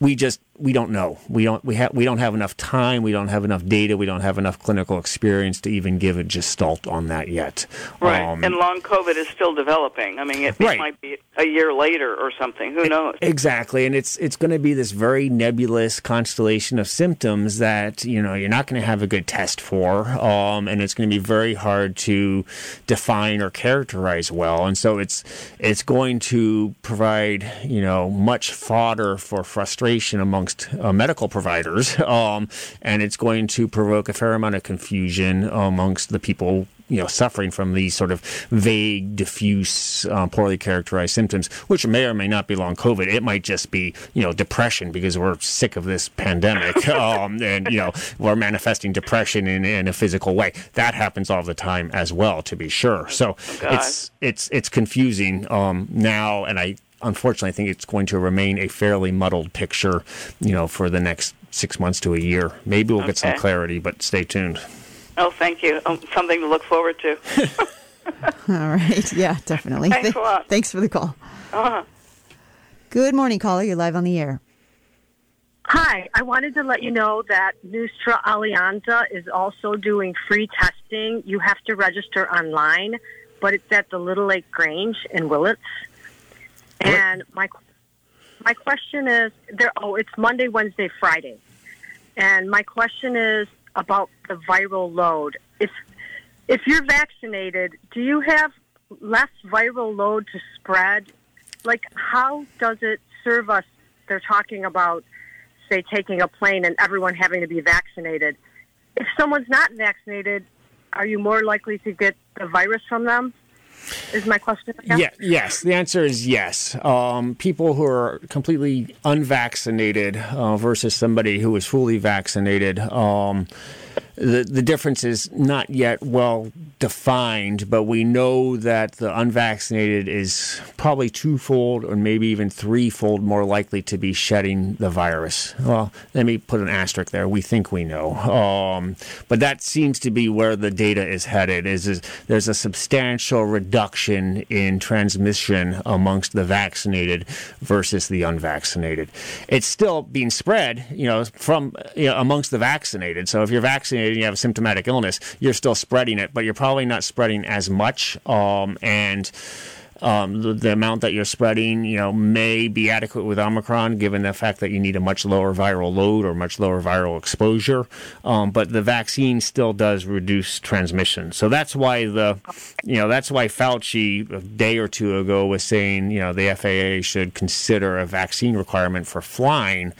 we just we don't know. We don't we have we don't have enough time. We don't have enough data. We don't have enough clinical experience to even give a gestalt on that yet. Right, um, and long COVID is still developing. I mean, it, right. it might be a year later or something. Who knows? Exactly, and it's it's going to be this very nebulous constellation of symptoms that, you know, you're not going to have a good test for, um, and it's going to be very hard to define or characterize well. And so it's it's going to provide, you know, much fodder for frustration amongst uh, medical providers, um, and it's going to provoke a fair amount of confusion amongst the people, you know, suffering from these sort of vague, diffuse, um, poorly characterized symptoms, which may or may not be long COVID. It might just be, you know, depression because we're sick of this pandemic, um, and, you know, we're manifesting depression in, in a physical way. That happens all the time as well, to be sure. So God. it's it's it's confusing um, now, and I. Unfortunately, I think it's going to remain a fairly muddled picture, you know, for the next six months to a year. Maybe we'll okay. get some clarity, but stay tuned. Oh, thank you. Um, something to look forward to. All right. Yeah, definitely. Thanks Th- a lot. Thanks for the call. Uh-huh. Good morning, caller. You're live on the air. Hi. I wanted to let you know that Nuestra Alianza is also doing free testing. You have to register online, but it's at the Little Lake Grange in Willits. And my my question is, there. oh, it's Monday, Wednesday, Friday. And my question is about the viral load. If if you're vaccinated, do you have less viral load to spread? Like, how does it serve us? They're talking about, say, taking a plane and everyone having to be vaccinated. If someone's not vaccinated, are you more likely to get the virus from them? Is my question? Yeah. yeah, yes. The answer is yes. Um, people who are completely unvaccinated uh, versus somebody who is fully vaccinated, um, the the difference is not yet well defined, but we know that the unvaccinated is probably twofold or maybe even threefold more likely to be shedding the virus. Well, let me put an asterisk there. We think we know. Um, but that seems to be where the data is headed, is, is there's a substantial reduction in transmission amongst the vaccinated versus the unvaccinated. It's still being spread, you know, from you know, amongst the vaccinated. So if you're vaccinated and you have a symptomatic illness, you're still spreading it, but you're probably probably not spreading as much, um, and um, the, the amount that you're spreading, you know, may be adequate with Omicron, given the fact that you need a much lower viral load or much lower viral exposure. Um, but the vaccine still does reduce transmission. So that's why the, you know, that's why Fauci a day or two ago was saying, you know, the F A A should consider a vaccine requirement for flying.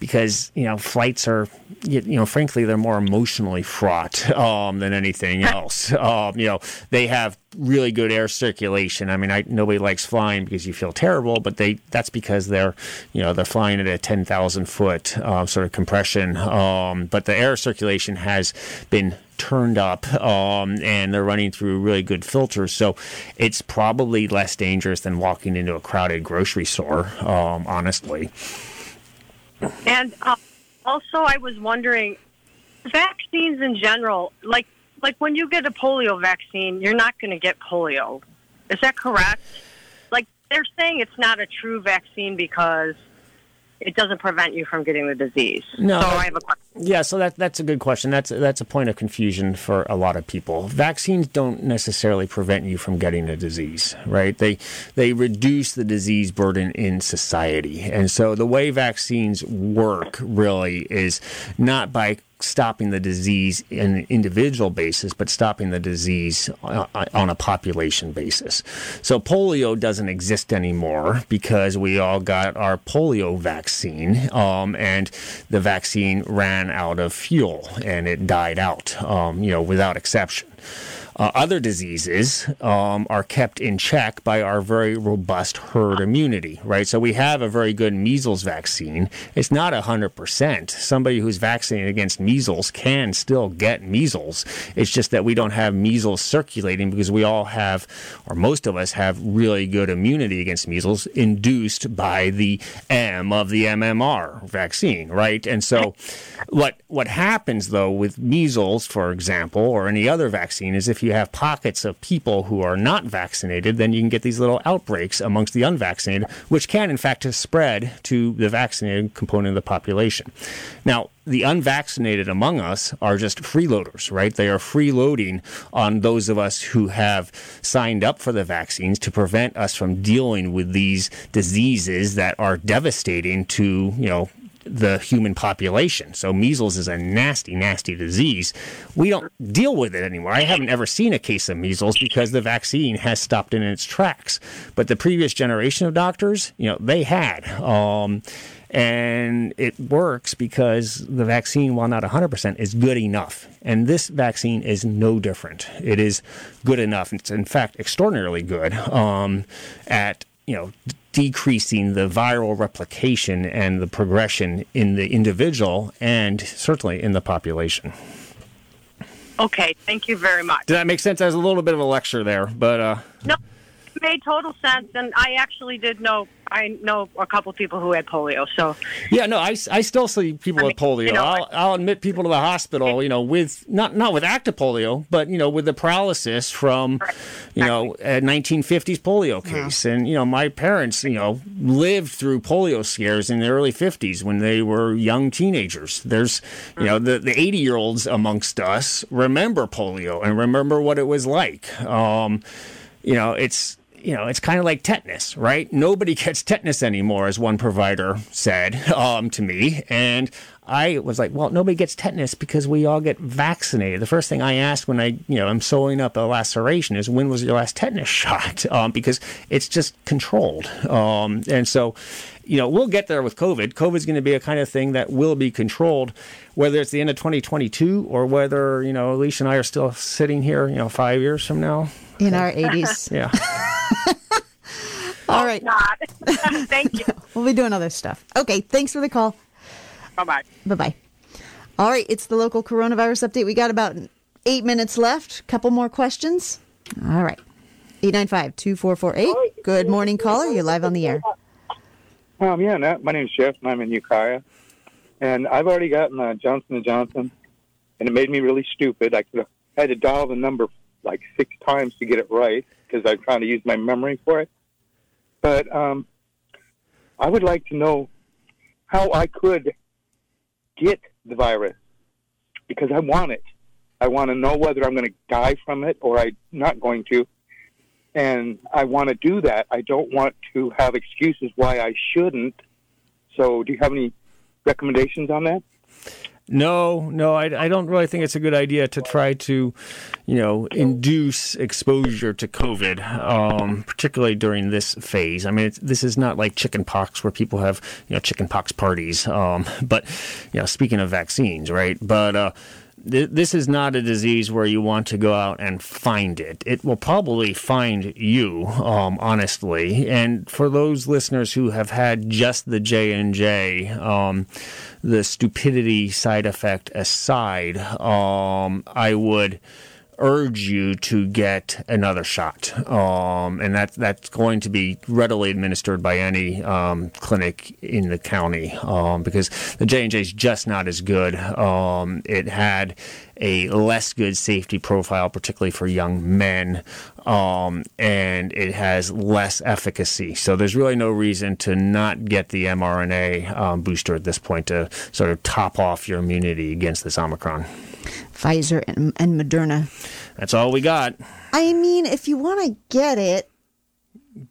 Because, you know, flights are, you know, frankly, they're more emotionally fraught um, than anything else. Um, you know, they have really good air circulation. I mean, I, nobody likes flying because you feel terrible, but they that's because they're, you know, they're flying at a ten thousand foot uh, sort of compression. Um, but the air circulation has been turned up, um, and they're running through really good filters. So it's probably less dangerous than walking into a crowded grocery store, um, honestly. And uh, also, I was wondering, vaccines in general, like like when you get a polio vaccine, you're not going to get polio. Is that correct? Like, they're saying it's not a true vaccine because it doesn't prevent you from getting the disease. No. So I have a question. Yeah, so that that's a good question. That's that's a point of confusion for a lot of people. Vaccines don't necessarily prevent you from getting a disease, right? They they reduce the disease burden in society. And so the way vaccines work really is not by stopping the disease in an individual basis, but stopping the disease on a population basis. So polio doesn't exist anymore because we all got our polio vaccine, um, and the vaccine ran out of fuel and it died out, um, you know, without exception. Uh, other diseases um, are kept in check by our very robust herd immunity, right? So we have a very good measles vaccine. It's not one hundred percent. Somebody who's vaccinated against measles can still get measles. It's just that we don't have measles circulating because we all have, or most of us have, really good immunity against measles induced by the M of the M M R vaccine, right? And so what what happens, though, with measles, for example, or any other vaccine is if you You have pockets of people who are not vaccinated, then you can get these little outbreaks amongst the unvaccinated, which can, in fact, spread to the vaccinated component of the population. Now, the unvaccinated among us are just freeloaders, right? They are freeloading on those of us who have signed up for the vaccines to prevent us from dealing with these diseases that are devastating to, you know, the human population. So measles is a nasty, nasty disease. We don't deal with it anymore. I haven't ever seen a case of measles because the vaccine has stopped in its tracks. But the previous generation of doctors, you know, they had. Um, and it works because the vaccine, while not one hundred percent, is good enough. And this vaccine is no different. It is good enough. It's, in fact, extraordinarily good um, at, you know, decreasing the viral replication and the progression in the individual and certainly in the population. Okay, thank you very much. Did that make sense? That was a little bit of a lecture there, but uh, no, it made total sense, and I actually did know. I know a couple people who had polio, so yeah, no, I, I still see people I mean, with polio. You know, I'll I'll admit people to the hospital, you know, with not not with active polio, but you know, with the paralysis from. Right. You know, a nineteen fifties polio case. Yeah. And, you know, my parents, you know, lived through polio scares in the early fifties when they were young teenagers. There's, you know, the, the eighty-year-olds amongst us remember polio and remember what it was like. Um, you know, it's, you know, it's kind of like tetanus, right? Nobody gets tetanus anymore, as one provider said um, to me. And I was like, well, nobody gets tetanus because we all get vaccinated. The first thing I asked when I, you know, I'm sewing up a laceration is, when was your last tetanus shot? Um, because it's just controlled. Um, and so, you know, we'll get there with COVID. COVID is going to be a kind of thing that will be controlled, whether it's the end of twenty twenty-two or whether, you know, Alicia and I are still sitting here, you know, five years from now. In our eighties. Yeah. All right. Thank you. We'll be doing other stuff. Okay. Thanks for the call. Bye-bye. Bye-bye. All right. It's the local coronavirus update. We got about eight minutes left. Couple more questions. All right. eight nine five, two four four eight. Good morning, caller. You're live on the air. Um, yeah, Nat. My name's Jeff, and I'm in Ukiah. And I've already gotten uh, Johnson and Johnson, and it made me really stupid. I could have had to dial the number like six times to get it right because I'm trying to use my memory for it. But um, I would like to know how I could get the virus because I want it. I want to know whether I'm going to die from it or I'm not going to. And I want to do that. I don't want to have excuses why I shouldn't. So do you have any recommendations on that? No, no, I, I don't really think it's a good idea to try to, you know, induce exposure to COVID, um, particularly during this phase. I mean, it's, this is not like chicken pox where people have, you know, chicken pox parties. Um, but, you know, speaking of vaccines, right? But uh, th- this is not a disease where you want to go out and find it. It will probably find you, um, honestly. And for those listeners who have had just the J and J, um, the stupidity side effect aside, um, I would urge you to get another shot. Um, and that, that's going to be readily administered by any um, clinic in the county um, because the J and J is just not as good. Um, it had a less good safety profile, particularly for young men, um, and it has less efficacy. So there's really no reason to not get the mRNA um, booster at this point to sort of top off your immunity against this Omicron. Pfizer and, and Moderna. That's all we got. I mean, if you want to get it,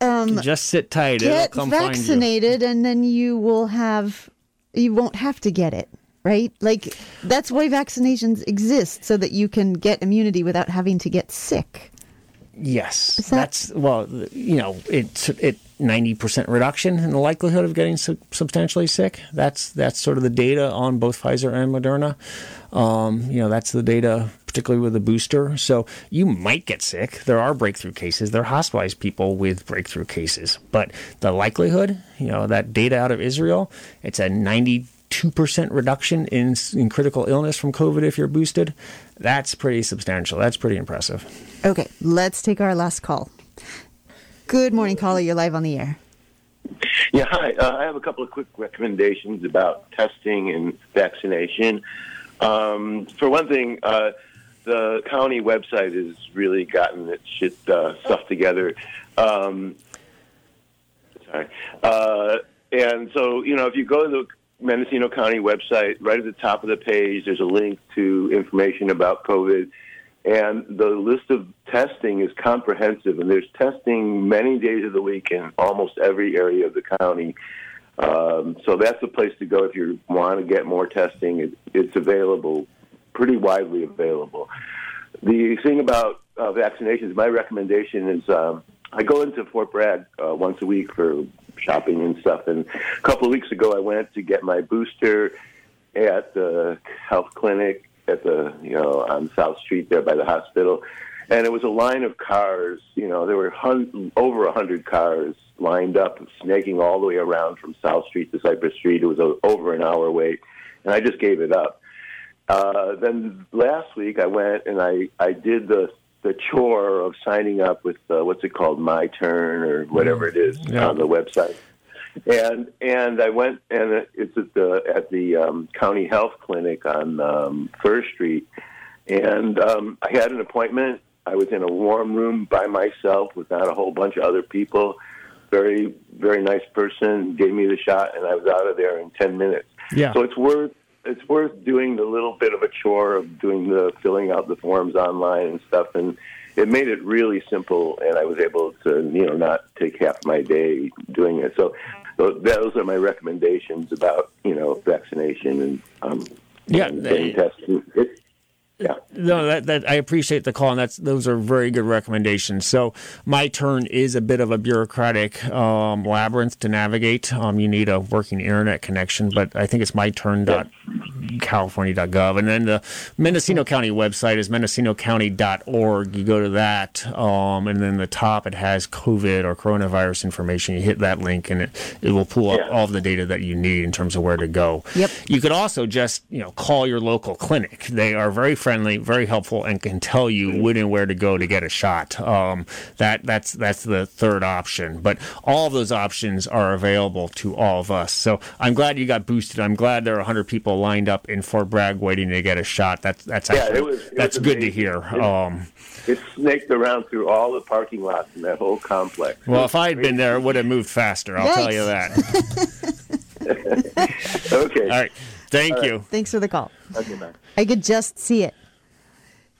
um, just sit tight. Get It'll come vaccinated, find you. And then you will have, you won't have to get it. Right? Like, that's why vaccinations exist, so that you can get immunity without having to get sick. Yes. That- that's, well, you know, it's it ninety percent reduction in the likelihood of getting su- substantially sick. That's that's sort of the data on both Pfizer and Moderna. Um, you know, that's the data, particularly with the booster. So you might get sick. There are breakthrough cases. There are hospitalized people with breakthrough cases. But the likelihood, you know, that data out of Israel, it's a ninety percent two percent reduction in in critical illness from COVID if you're boosted. That's pretty substantial. That's pretty impressive. Okay, let's take our last call. Good morning, caller. You're live on the air. Yeah, hi. Uh, I have a couple of quick recommendations about testing and vaccination. Um, for one thing, uh, the county website has really gotten its shit uh, stuff together. Um, sorry. Uh, and so, you know, if you go to the Mendocino County website, right at the top of the page, there's a link to information about COVID. And the list of testing is comprehensive, and there's testing many days of the week in almost every area of the county. Um, so that's the place to go if you want to get more testing. It, it's available, pretty widely available. The thing about uh, vaccinations, my recommendation is um, I go into Fort Bragg uh, once a week for shopping and stuff. And a couple of weeks ago, I went to get my booster at the health clinic at the, you know, on South Street there by the hospital. And it was a line of cars. You know, there were hun- over one hundred cars lined up, snaking all the way around from South Street to Cypress Street. It was a, over an hour wait. And I just gave it up. Uh, then last week, I went and I, I did the the chore of signing up with, uh, what's it called, MyTurn or whatever it is yeah. on the website. And and I went, and it's at the at the um, county health clinic on um, First Street. And um, I had an appointment. I was in a warm room by myself with not a whole bunch of other people. Very, very nice person gave me the shot, and I was out of there in ten minutes. Yeah. So it's worth It's worth doing the little bit of a chore of doing the filling out the forms online and stuff, and it made it really simple. And I was able to, you know, not take half my day doing it. So those are my recommendations about, you know, vaccination and um, yeah, and they, testing. It, yeah, no, that, that I appreciate the call, and that's those are very good recommendations. So MyTurn is a bit of a bureaucratic um, labyrinth to navigate. Um, you need a working internet connection, but I think it's MyTurn. Yeah. California dot gov. And then the Mendocino County website is mendocino county dot org. You go to that, um, and then the top, it has COVID or coronavirus information. You hit that link, and it, it will pull up yeah. all the data that you need in terms of where to go. Yep. You could also just, you know, call your local clinic. They are very friendly, very helpful, and can tell you when and where to go to get a shot. Um, that that's that's the third option. But all of those options are available to all of us. So I'm glad you got boosted. I'm glad there are one hundred people lined up in Fort Bragg waiting to get a shot. That's that's actually, yeah, it was, it that's good amazing. to hear. It, um, it snaked around through all the parking lots in that whole complex. Well, if I had been there, it would have moved faster. I'll Yikes. tell you that. Okay. All right. Thank all you. Right. Thanks for the call. Okay, I could just see it.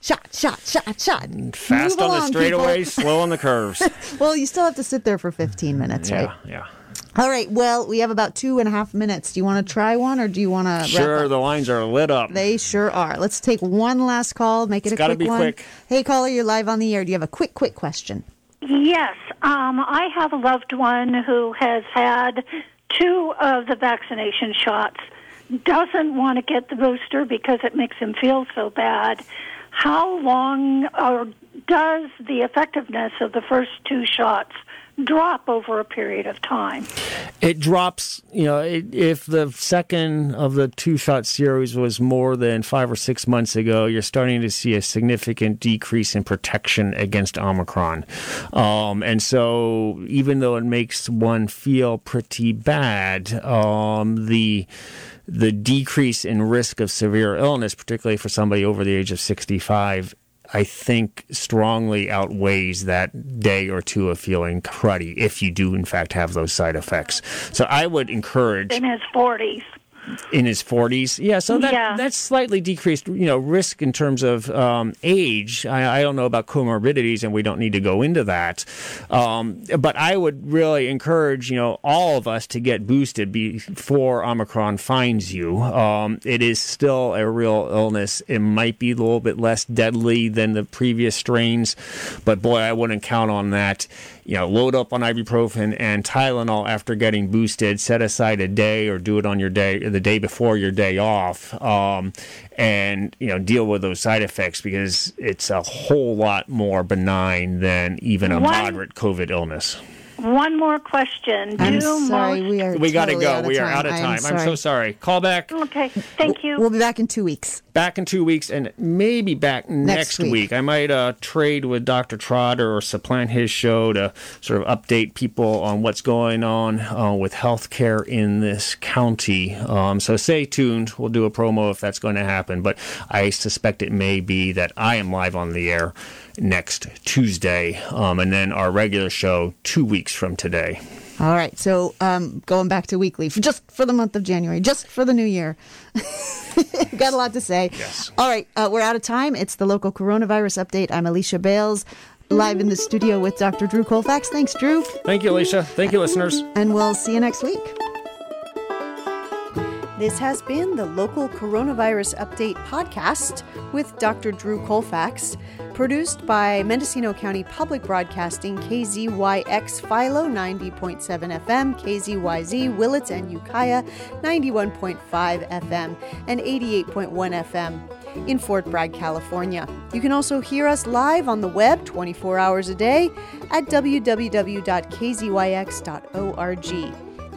Shot, shot, shot, shot. And fast Move on along, the straightaways, slow on the curves. Well, you still have to sit there for fifteen minutes, yeah, right? Yeah, yeah. All right, well, we have about two and a half minutes. Do you want to try one or do you want to Sure, the lines are lit up. They sure are. Let's take one last call, make it it's a quick one. It's got to be quick. Hey, caller, you're live on the air. Do you have a quick, quick question? Yes. Um, I have a loved one who has had two of the vaccination shots, doesn't want to get the booster because it makes him feel so bad. How long or does the effectiveness of the first two shots drop over a period of time? It drops, you know, it, if the second of the two-shot series was more than five or six months ago, you're starting to see a significant decrease in protection against Omicron. Um, and so even though it makes one feel pretty bad, um, the... the decrease in risk of severe illness, particularly for somebody over the age of sixty-five, I think strongly outweighs that day or two of feeling cruddy if you do, in fact, have those side effects. So I would encourage... In his forties. In his forties. Yeah, so that, yeah. that's slightly decreased, you know, risk in terms of um, age. I, I don't know about comorbidities, and we don't need to go into that. Um, but I would really encourage, you know, all of us to get boosted before Omicron finds you. Um, it is still a real illness. It might be a little bit less deadly than the previous strains, but boy, I wouldn't count on that. You know, load up on ibuprofen and Tylenol after getting boosted. Set aside a day, or do it on your day, the day before your day off, um, and you know, deal with those side effects because it's a whole lot more benign than even a one, moderate COVID illness. One more question. I'm do sorry, most... we are. We totally gotta go. We time. are out of time. I'm, I'm so sorry. Call back. Okay, thank you. We'll be back in two weeks. Back in two weeks, and maybe back next, next week. week. I might uh, trade with Doctor Trotter or supplant his show to sort of update people on what's going on uh, with healthcare in this county. Um, so stay tuned. We'll do a promo if that's going to happen. But I suspect it may be that I am live on the air next Tuesday, um, and then our regular show two weeks from today. All right, so um, going back to weekly, for just for the month of January, just for the new year. Got a lot to say. Yes. All right, uh, we're out of time. It's the local coronavirus update. I'm Alicia Bales, live in the studio with Doctor Drew Colfax. Thanks, Drew. Thank you, Alicia. Thank you, listeners. And we'll see you next week. This has been the Local Coronavirus Update podcast with Doctor Drew Colfax, produced by Mendocino County Public Broadcasting, K Z Y X Philo, ninety point seven F M, K Z Y Z Willits and Ukiah, ninety-one point five F M and eighty-eight point one F M in Fort Bragg, California. You can also hear us live on the web twenty-four hours a day at w w w dot k z y x dot org.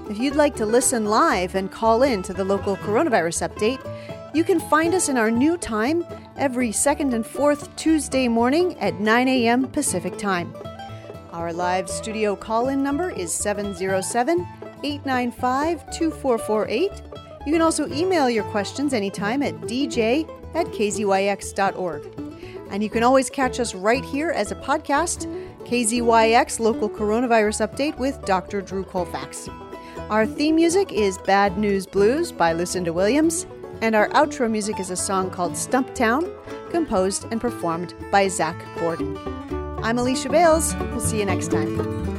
If you'd like to listen live and call in to the local coronavirus update, you can find us in our new time every second and fourth Tuesday morning at nine a.m. Pacific Time. Our live studio call-in number is seven zero seven, eight nine five, two four four eight. You can also email your questions anytime at d j at k z y x dot org. And you can always catch us right here as a podcast, K Z Y X Local Coronavirus Update with Doctor Drew Colfax. Our theme music is Bad News Blues by Lucinda Williams, and our outro music is a song called Stumptown, composed and performed by Zach Gordon. I'm Alicia Bales. We'll see you next time.